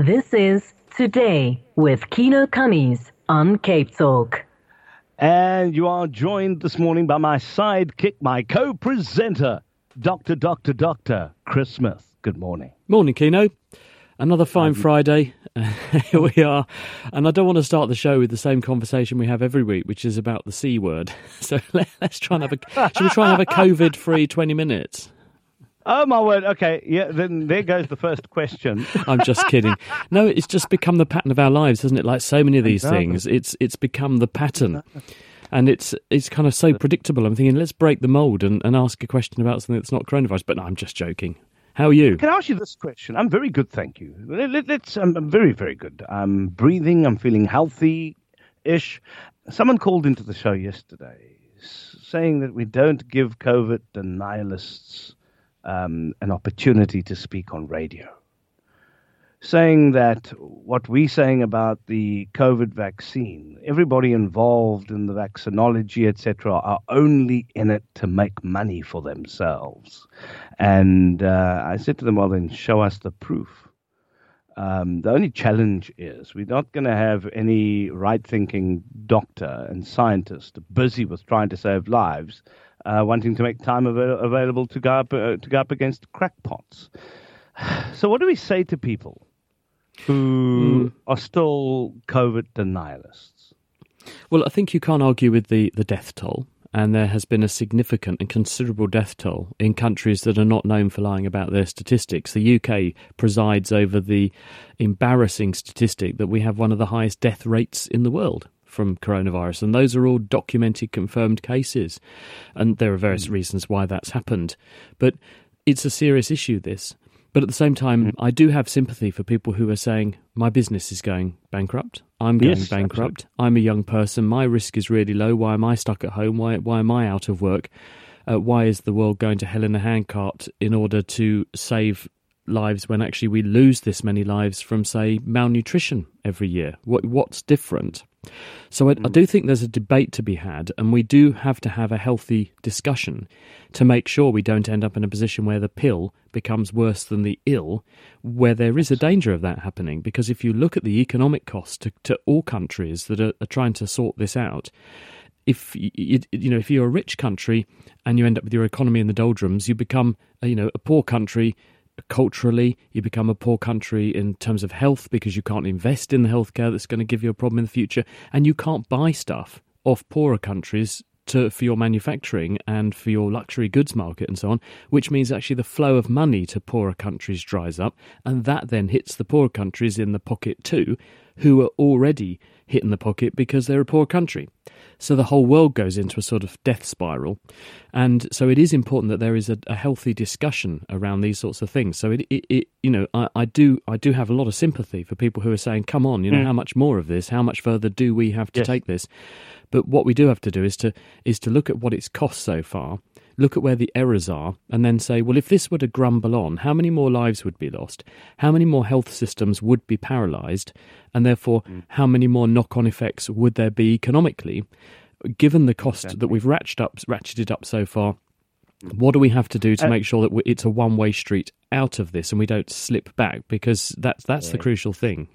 This is Today with Kino Cunnies on Cape Talk. And you are joined this morning by my sidekick, my co-presenter, Dr. Chris Smith. Good morning. Morning, Kino. Another fine Friday. Here we are. And I don't want to start the show with the same conversation we have every week, which is about the C word. So let's try and have a... Should we try and have a COVID-free 20 minutes? Oh, my word. Okay. Yeah, then there goes the first question. I'm just kidding. No, it's just become the pattern of our lives, hasn't it? Like so many of these things, it's become the pattern. And it's kind of so predictable. I'm thinking, let's break the mould and ask a question about something that's not coronavirus. But no, I'm just joking. How are you? Can I ask you this question? I'm very good, thank you. I'm very, very good. I'm breathing. I'm feeling healthy-ish. Someone called into the show yesterday saying that we don't give COVID denialists an opportunity to speak on radio, saying that what we're saying about the COVID vaccine, everybody involved in the vaccinology, etc., are only in it to make money for themselves. And I said to them, well, then show us the proof. The only challenge is we're not going to have any right-thinking doctor and scientist busy with trying to save lives, wanting to make time available to go up against crackpots. So what do we say to people who are still COVID denialists? Well, I think you can't argue with the death toll, and there has been a significant and considerable death toll in countries that are not known for lying about their statistics. The UK presides over the embarrassing statistic that we have one of the highest death rates in the world from coronavirus, and those are all documented, confirmed cases. And there are various reasons why that's happened. But it's a serious issue, this. But at the same time, I do have sympathy for people who are saying, my business is going bankrupt, I'm going bankrupt, absolutely. I'm a young person, my risk is really low, why am I stuck at home, why am I out of work, why is the world going to hell in a handcart in order to save lives when actually we lose this many lives from, say, malnutrition every year? What's different? So I do think there's a debate to be had, and we do have to have a healthy discussion to make sure we don't end up in a position where the pill becomes worse than the ill, where there is a danger of that happening. Because if you look at the economic cost to all countries that are trying to sort this out, if you're a rich country and you end up with your economy in the doldrums, you become a poor country. Culturally, you become a poor country in terms of health because you can't invest in the healthcare that's going to give you a problem in the future, and you can't buy stuff off poorer countries for your manufacturing and for your luxury goods market and so on, which means actually the flow of money to poorer countries dries up, and that then hits the poorer countries in the pocket too, who are already hit in the pocket because they're a poor country. So the whole world goes into a sort of death spiral. And so it is important that there is a healthy discussion around these sorts of things. So I do have a lot of sympathy for people who are saying, come on, how much more of this? How much further do we have to take this? But what we do have to do is to look at what it's cost so far, look at where the errors are, and then say, well, if this were to grumble on, how many more lives would be lost? How many more health systems would be paralysed? And therefore, how many more knock-on effects would there be economically, given the cost that we've ratcheted up so far? What do we have to do to make sure that it's a one-way street out of this and we don't slip back? Because that's the crucial thing.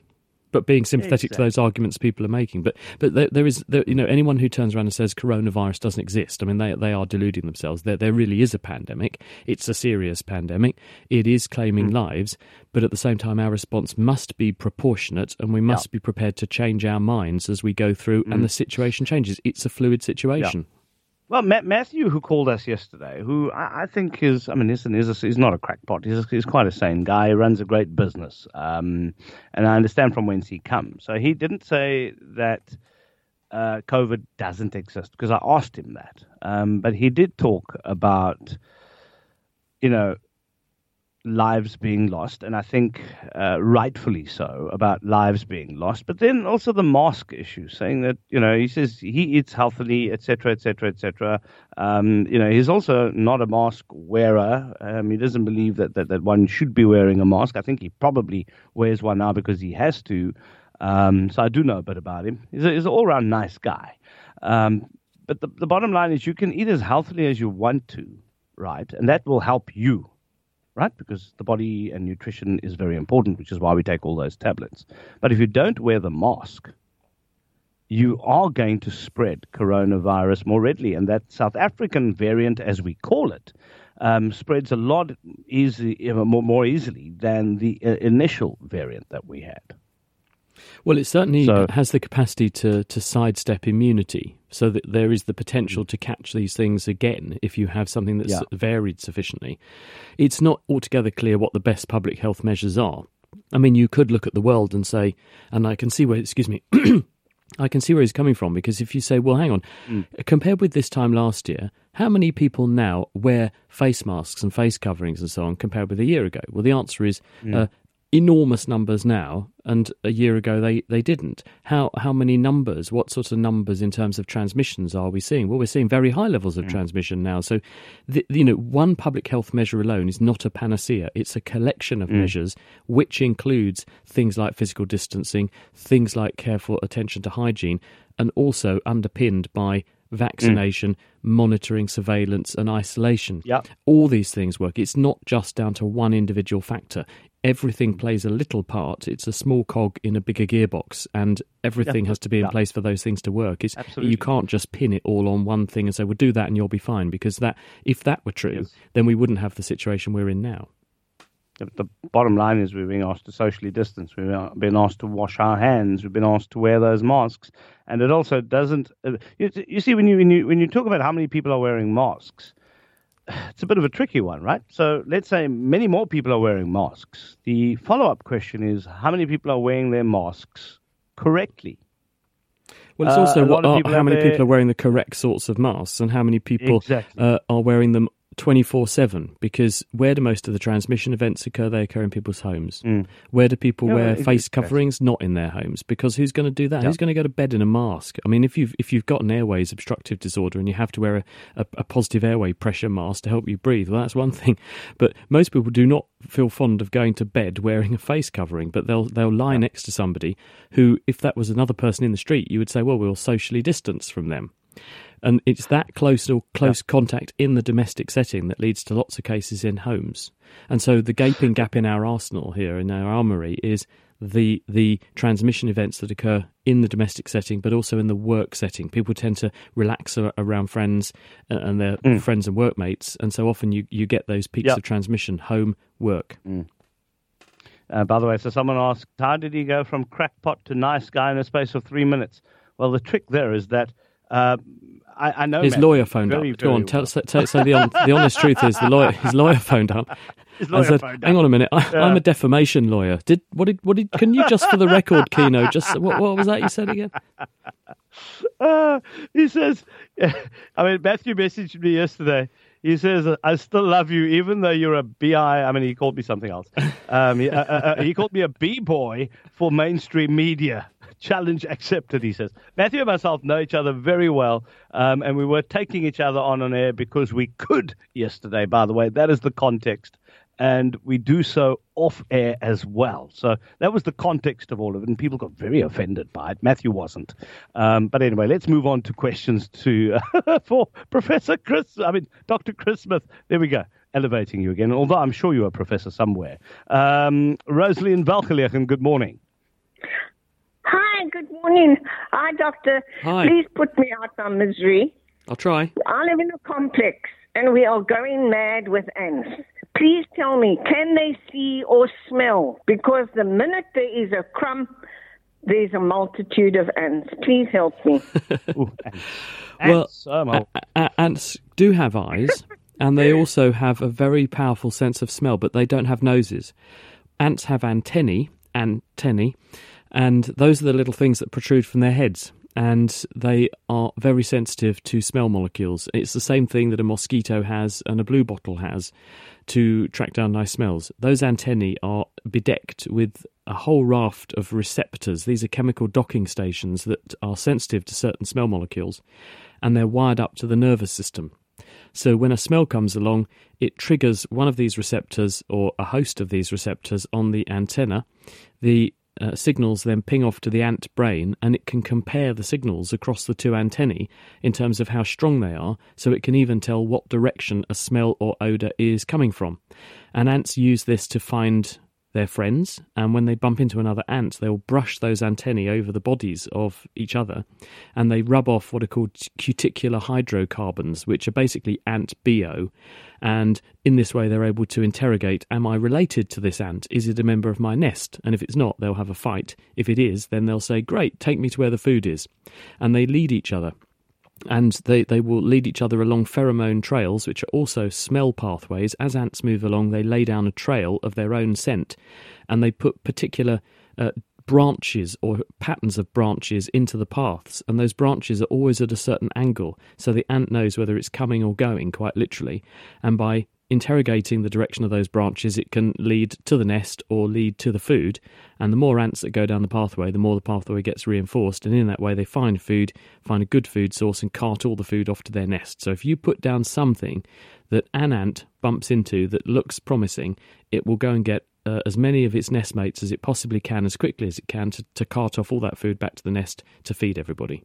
But being sympathetic to those arguments people are making. But there is anyone who turns around and says coronavirus doesn't exist, I mean, they are deluding themselves. There really is a pandemic. It's a serious pandemic. It is claiming lives. But at the same time, our response must be proportionate, and we must be prepared to change our minds as we go through and the situation changes. It's a fluid situation. Yeah. Well, Matthew, who called us yesterday, who I think he's not a crackpot. He's quite a sane guy. He runs a great business, and I understand from whence he comes. So he didn't say that COVID doesn't exist, because I asked him that. But he did talk about, lives being lost, and I think rightfully so, about lives being lost. But then also the mask issue, saying that, you know, he says he eats healthily, etc., etc., etc. You know, he's also not a mask wearer. He doesn't believe that one should be wearing a mask. I think he probably wears one now because he has to. So I do know a bit about him. He's an all-round nice guy. But the bottom line is you can eat as healthily as you want to, right? And that will help you, right? Because the body and nutrition is very important, which is why we take all those tablets. But if you don't wear the mask, you are going to spread coronavirus more readily. And that South African variant, as we call it, spreads a lot more easily than the initial variant that we had. Well, it certainly has the capacity to sidestep immunity, so that there is the potential to catch these things again if you have something that's varied sufficiently. It's not altogether clear what the best public health measures are. I mean, you could look at the world and say, and I can see where, I can see where he's coming from, because if you say, well, hang on, compared with this time last year, how many people now wear face masks and face coverings and so on compared with a year ago? Well, the answer is enormous numbers now, and a year ago they didn't. How many numbers, what sort of numbers in terms of transmissions are we seeing? Well, we're seeing very high levels of transmission now. So, one public health measure alone is not a panacea. It's a collection of measures, which includes things like physical distancing, things like careful attention to hygiene, and also underpinned by vaccination, monitoring, surveillance and isolation. Yep. All these things work. It's not just down to one individual factor. Everything plays a little part. It's a small cog in a bigger gearbox, and everything has to be in place for those things to work. You can't just pin it all on one thing and say, well, do that and you'll be fine, because that, if that were true, then we wouldn't have the situation we're in now. The bottom line is we're being asked to socially distance. We've been asked to wash our hands. We've been asked to wear those masks. And it also doesn't... You see, when you talk about how many people are wearing masks, it's a bit of a tricky one, right? So let's say many more people are wearing masks. The follow-up question is how many people are wearing their masks correctly? Well, it's also how many people are wearing the correct sorts of masks, and how many people are wearing them 24/7, because where do most of the transmission events occur? They occur in people's homes. Where do people wear face coverings? Not in their homes, because who's going to do that? Who's going to go to bed in a mask? I mean, if you've got an airways obstructive disorder and you have to wear a positive airway pressure mask to help you breathe, well, that's one thing. But most people do not feel fond of going to bed wearing a face covering, but they'll lie next to somebody who, if that was another person in the street, you would say, well, we'll socially distance from them. And it's that close contact in the domestic setting that leads to lots of cases in homes. And so the gaping gap in our arsenal here, in our armoury, is the transmission events that occur in the domestic setting, but also in the work setting. People tend to relax around friends and their friends and workmates, and so often you get those peaks of transmission, home, work. By the way, so someone asked, how did he go from crackpot to nice guy in a space of 3 minutes? Well, the trick there is that I know his lawyer phoned up. Go on, so the honest truth is his lawyer phoned up and said, "Hang on a minute, I'm a defamation lawyer. What did? Can you just for the record, Kino? Just what was that you said again?" He says, "I mean, Matthew messaged me yesterday." He says, I still love you, even though you're a B.I. I mean, he called me something else. He called me a B-boy for mainstream media. Challenge accepted, he says. Matthew and myself know each other very well, and we were taking each other on air because we could yesterday, by the way. That is the context. And we do so off-air as well. So that was the context of all of it, and people got very offended by it. Matthew wasn't. But anyway, let's move on to questions for Dr. Chris Smith. There we go, elevating you again, although I'm sure you're a professor somewhere. Rosalind Valkaliuk, and good morning. Hi, good morning. Hi, Doctor. Hi. Please put me out of my misery. I'll try. I live in a complex, and we are going mad with ants. Please tell me, can they see or smell? Because the minute there is a crumb, there's a multitude of ants. Please help me. Ooh, ants. Well, ants do have eyes, and they also have a very powerful sense of smell, but they don't have noses. Ants have antennae, and those are the little things that protrude from their heads. and they are very sensitive to smell molecules. It's the same thing that a mosquito has and a blue bottle has to track down nice smells. Those antennae are bedecked with a whole raft of receptors. These are chemical docking stations that are sensitive to certain smell molecules, and they're wired up to the nervous system. So when a smell comes along, it triggers one of these receptors or a host of these receptors on the antenna. The signals then ping off to the ant brain, and it can compare the signals across the two antennae in terms of how strong they are, so it can even tell what direction a smell or odour is coming from. And ants use this to find their friends, and when they bump into another ant, they'll brush those antennae over the bodies of each other, and they rub off what are called cuticular hydrocarbons, which are basically ant BO, and in this way they're able to interrogate, am I related to this ant? Is it a member of my nest? And if it's not, they'll have a fight. If it is, then they'll say, great, take me to where the food is. And they lead each other. And they will lead each other along pheromone trails, which are also smell pathways. As ants move along, they lay down a trail of their own scent, and they put particular branches or patterns of branches into the paths, and those branches are always at a certain angle, so the ant knows whether it's coming or going, quite literally. And by interrogating the direction of those branches, it can lead to the nest or lead to the food, and the more ants that go down the pathway, the more the pathway gets reinforced, and in that way they find food, find a good food source, and cart all the food off to their nest. So if you put down something that an ant bumps into that looks promising, it will go and get as many of its nestmates as it possibly can, as quickly as it can, to cart off all that food back to the nest to feed everybody.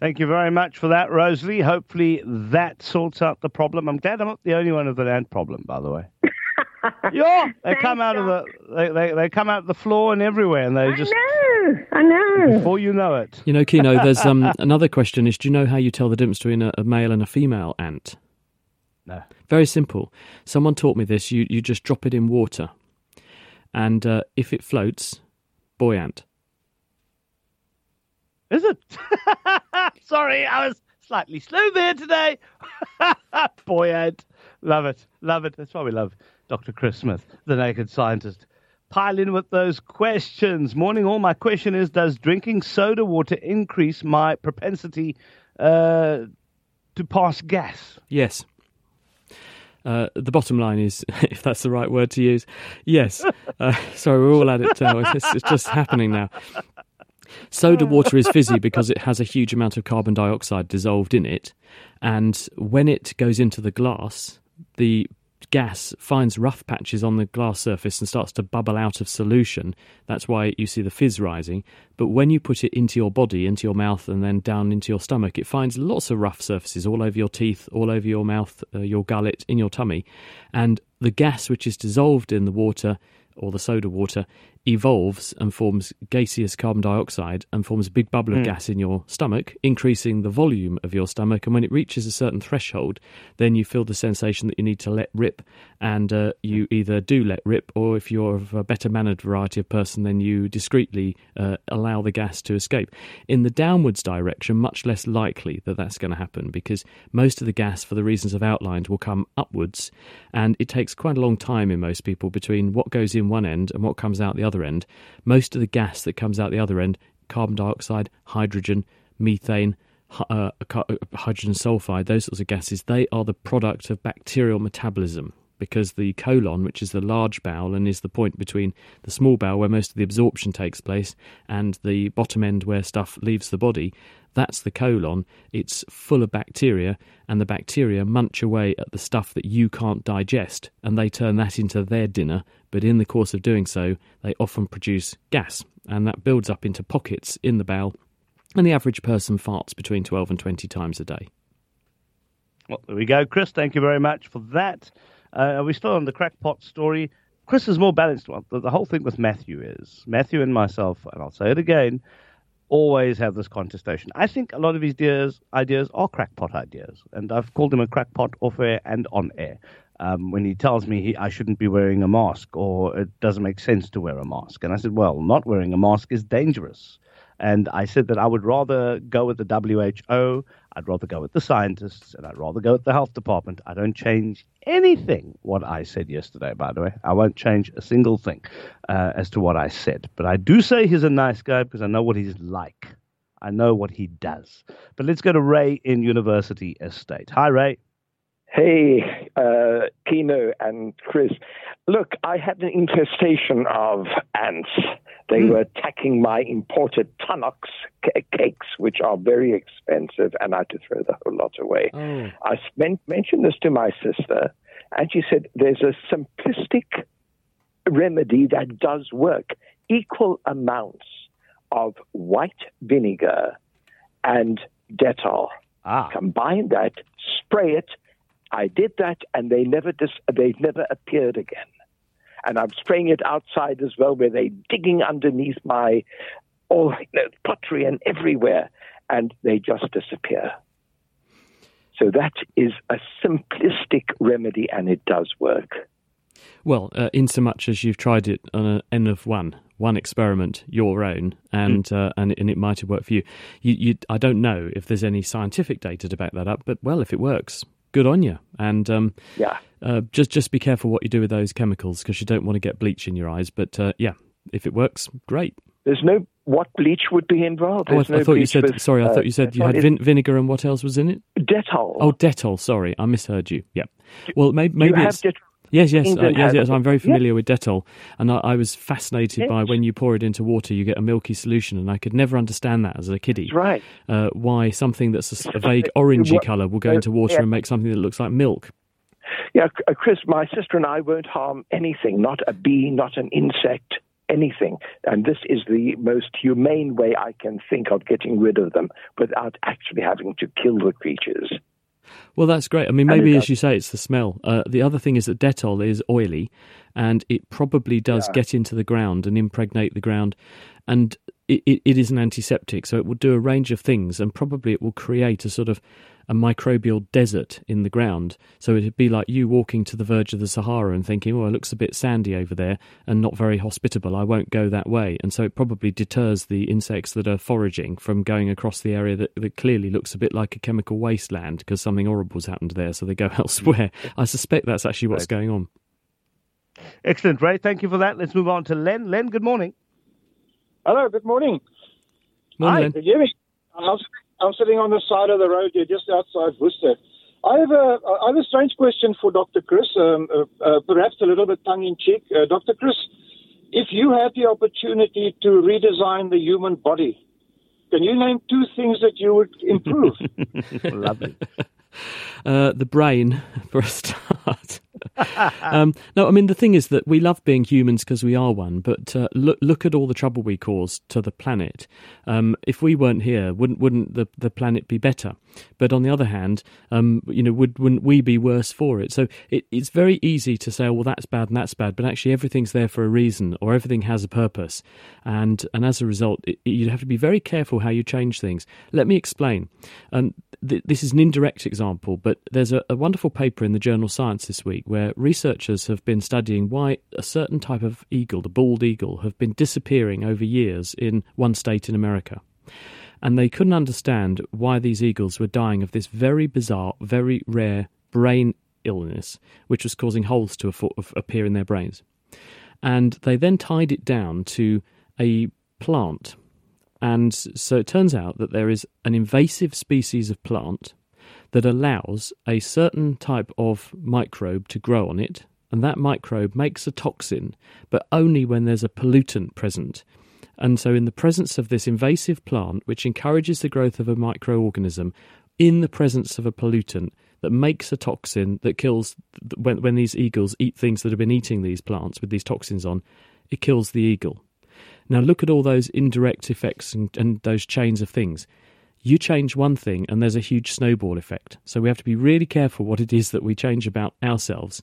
Thank you very much for that, Rosalie. Hopefully that sorts out the problem. I'm glad I'm not the only one with an ant problem, by the way. Yeah, they come out of the they come out of the floor and everywhere, and they just I know. Before you know it, you know, Kino. There's another question is: do you know how you tell the difference between a male and a female ant? No. Very simple. Someone taught me this. You just drop it in water, and if it floats, boy ant. Is it? Sorry, I was slightly slow there today. Boy, Ed. Love it. Love it. That's why we love Dr. Chris Smith, the naked scientist. Pile in with those questions. Morning all, my question is, does drinking soda water increase my propensity to pass gas? Yes. The bottom line is, if that's the right word to use, yes. Sorry, we're all at it now. It's just happening now. Soda water is fizzy because it has a huge amount of carbon dioxide dissolved in it, and when it goes into the glass, the gas finds rough patches on the glass surface and starts to bubble out of solution. That's why you see the fizz rising. But when you put it into your body, into your mouth, and then down into your stomach, it finds lots of rough surfaces all over your teeth, all over your mouth, your gullet, in your tummy, and the gas which is dissolved in the water or the soda water evolves and forms gaseous carbon dioxide and forms a big bubble of gas in your stomach, increasing the volume of your stomach. And when it reaches a certain threshold, then you feel the sensation that you need to let rip, and you either do let rip, or if you're of a better-mannered variety of person, then you discreetly allow the gas to escape. In the downwards direction, much less likely that that's going to happen, because most of the gas, for the reasons I've outlined, will come upwards, and it takes quite a long time in most people between what goes in one end and what comes out the other end. Most of the gas that comes out the other end, carbon dioxide, hydrogen, methane, hydrogen sulfide, those sorts of gases, they are the product of bacterial metabolism, because the colon, which is the large bowel and is the point between the small bowel where most of the absorption takes place and the bottom end where stuff leaves the body, that's the colon. It's full of bacteria, and the bacteria munch away at the stuff that you can't digest, and they turn that into their dinner, but in the course of doing so, they often produce gas, and that builds up into pockets in the bowel, and the average person farts between 12 and 20 times a day. Well, there we go, Chris. Thank you very much for that. Are we still on the crackpot story? Chris is more balanced. The whole thing with Matthew is, Matthew and myself, and I'll say it again, always have this contestation. I think a lot of his ideas are crackpot ideas, and I've called him a crackpot off air and on air. When he tells me I shouldn't be wearing a mask, or it doesn't make sense to wear a mask. And I said, well, not wearing a mask is dangerous. And I said that I would rather go with the WHO, I'd rather go with the scientists, and I'd rather go with the health department. I don't change anything what I said yesterday, by the way. I won't change a single thing as to what I said. But I do say he's a nice guy because I know what he's like. I know what he does. But let's go to Ray in University Estate. Hi, Ray. Hey, Kino and Chris. Look, I had an infestation of ants. They were attacking my imported Tanox cakes, which are very expensive, and I had to throw the whole lot away. I mentioned this to my sister, and she said, there's a simplistic remedy that does work. Equal amounts of white vinegar and Dettol. Combine that, spray it. I did that, and they never appeared again. And I'm spraying it outside as well, where they're digging underneath my pottery and everywhere, and they just disappear. So that is a simplistic remedy, and it does work. Well, insomuch as you've tried it on an N of one experiment, your own, and it might have worked for you. I don't know if there's any scientific data to back that up, but, well, if it works, good on you. And just be careful what you do with those chemicals, because you don't want to get bleach in your eyes. But, if it works, great. There's no what bleach would be involved. I thought you said Dettol. You had vinegar and what else was in it? Dettol. Oh, Dettol, sorry. I misheard you. Yeah. Well, maybe it's... Dettol. Yes. I'm very familiar with Dettol, and I was fascinated by when you pour it into water, you get a milky solution, and I could never understand that as a kiddie. That's right. Why something that's a vague orangey colour will go into water and make something that looks like milk. Yeah, Chris, my sister and I won't harm anything, not a bee, not an insect, anything. And this is the most humane way I can think of getting rid of them without actually having to kill the creatures. Well, that's great. I mean, maybe, as you say, it's the smell. The other thing is that Dettol is oily, and it probably does get into the ground and impregnate the ground. And it is an antiseptic, so it will do a range of things, and probably it will create a sort of a microbial desert in the ground. So it'd be like you walking to the verge of the Sahara and thinking, oh, it looks a bit sandy over there and not very hospitable. I won't go that way. And so it probably deters the insects that are foraging from going across the area that clearly looks a bit like a chemical wasteland because something horrible's happened there, so they go elsewhere. I suspect that's actually what's going on. Excellent, Ray. Thank you for that. Let's move on to Len. Len, good morning. Hello, good morning. Morning, Len. I'm sitting on the side of the road here, just outside Worcester. I have a strange question for Dr. Chris, perhaps a little bit tongue-in-cheek. Dr. Chris, if you had the opportunity to redesign the human body, can you name two things that you would improve? Lovely. The brain, for a start. No, I mean, the thing is that we love being humans because we are one, but look at all the trouble we cause to the planet. If we weren't here, wouldn't the planet be better? But on the other hand, wouldn't we be worse for it? So it's very easy to say, oh, well, that's bad and that's bad, but actually everything's there for a reason, or everything has a purpose. And as a result, you have to be very careful how you change things. Let me explain. This is an indirect example, but there's a wonderful paper in the journal Science this week where researchers have been studying why a certain type of eagle, the bald eagle, have been disappearing over years in one state in America. And they couldn't understand why these eagles were dying of this very bizarre, very rare brain illness, which was causing holes to appear in their brains. And they then tied it down to a plant. And so it turns out that there is an invasive species of plant that allows a certain type of microbe to grow on it, and that microbe makes a toxin, but only when there's a pollutant present. And so in the presence of this invasive plant, which encourages the growth of a microorganism, in the presence of a pollutant that makes a toxin that kills, when these eagles eat things that have been eating these plants with these toxins on, it kills the eagle. Now look at all those indirect effects and those chains of things. You change one thing and there's a huge snowball effect. So we have to be really careful what it is that we change about ourselves,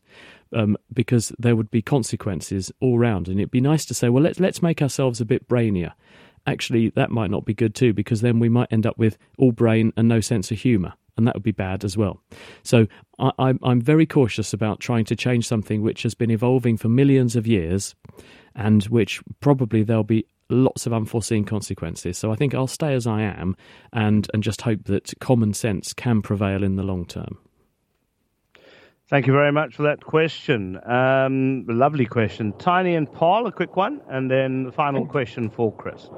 because there would be consequences all round. And it'd be nice to say, well, let's make ourselves a bit brainier. Actually, that might not be good too, because then we might end up with all brain and no sense of humour. And that would be bad as well. So I'm very cautious about trying to change something which has been evolving for millions of years and which probably there'll be lots of unforeseen consequences. So I think I'll stay as I am and just hope that common sense can prevail in the long term. Thank you very much for that question. Lovely question. Tiny and Paul, a quick one, and then the final question for Chris.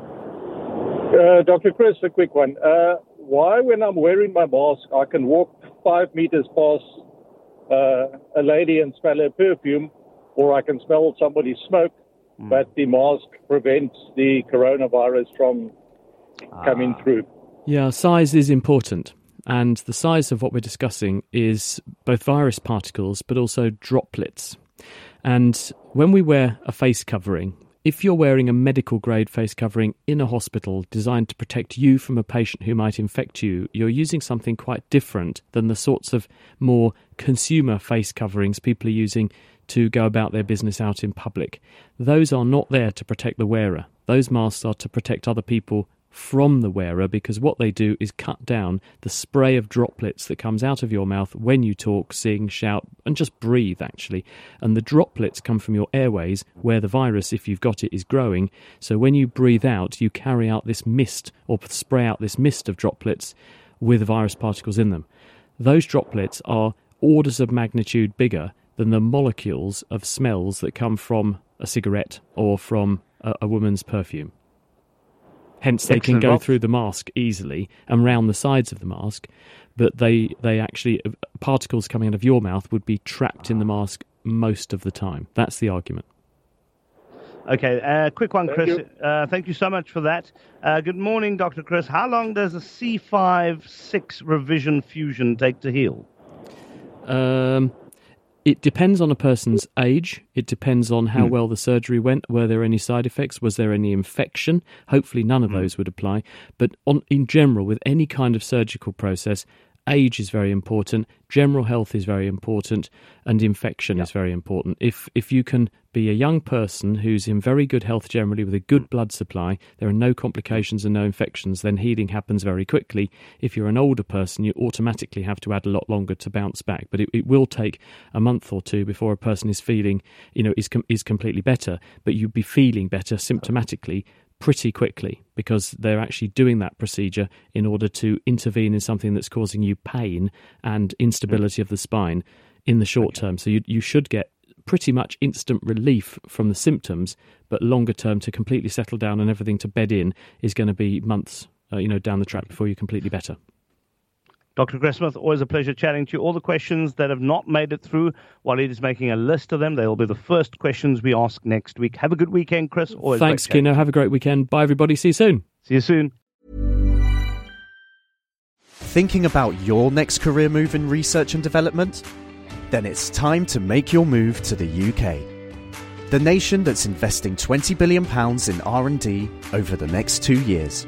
Dr. Chris, a quick one. Why, when I'm wearing my mask, I can walk 5 meters past a lady and smell her perfume, or I can smell somebody's smoke, but the mask prevents the coronavirus from coming through? Yeah, size is important. And the size of what we're discussing is both virus particles, but also droplets. And when we wear a face covering, if you're wearing a medical grade face covering in a hospital designed to protect you from a patient who might infect you, you're using something quite different than the sorts of more consumer face coverings people are using to go about their business out in public. Those are not there to protect the wearer. Those masks are to protect other people from the wearer, because what they do is cut down the spray of droplets that comes out of your mouth when you talk, sing, shout, and just breathe, actually. And the droplets come from your airways, where the virus, if you've got it, is growing. So when you breathe out, you carry out this mist, or spray out this mist of droplets with virus particles in them. Those droplets are orders of magnitude bigger than the molecules of smells that come from a cigarette or from a woman's perfume. Hence, they can go through the mask easily and round the sides of the mask, but they actually, particles coming out of your mouth would be trapped in the mask most of the time. That's the argument. Okay, quick one, Chris. Thank you so much for that. Good morning, Dr. Chris. How long does a C5-6 revision fusion take to heal? It depends on a person's age. It depends on how well the surgery went. Were there any side effects? Was there any infection? Hopefully none of those would apply. But in general, with any kind of surgical process, age is very important, general health is very important, and infection is very important. If you can be a young person who's in very good health generally with a good blood supply, there are no complications and no infections, then healing happens very quickly. If you're an older person, you automatically have to add a lot longer to bounce back. But it will take a month or two before a person is feeling, is completely better. But you'd be feeling better symptomatically pretty quickly, because they're actually doing that procedure in order to intervene in something that's causing you pain and instability of the spine in the short term. So you should get pretty much instant relief from the symptoms, but longer term to completely settle down and everything to bed in is going to be months down the track before you're completely better. Dr. Chris Smith, always a pleasure chatting to you. All the questions that have not made it through, while he is making a list of them, they will be the first questions we ask next week. Have a good weekend, Chris. Always. Thanks, Kino. Have a great weekend. Bye, everybody. See you soon. See you soon. Thinking about your next career move in research and development? Then it's time to make your move to the UK. The nation that's investing £20 billion in R&D over the next 2 years.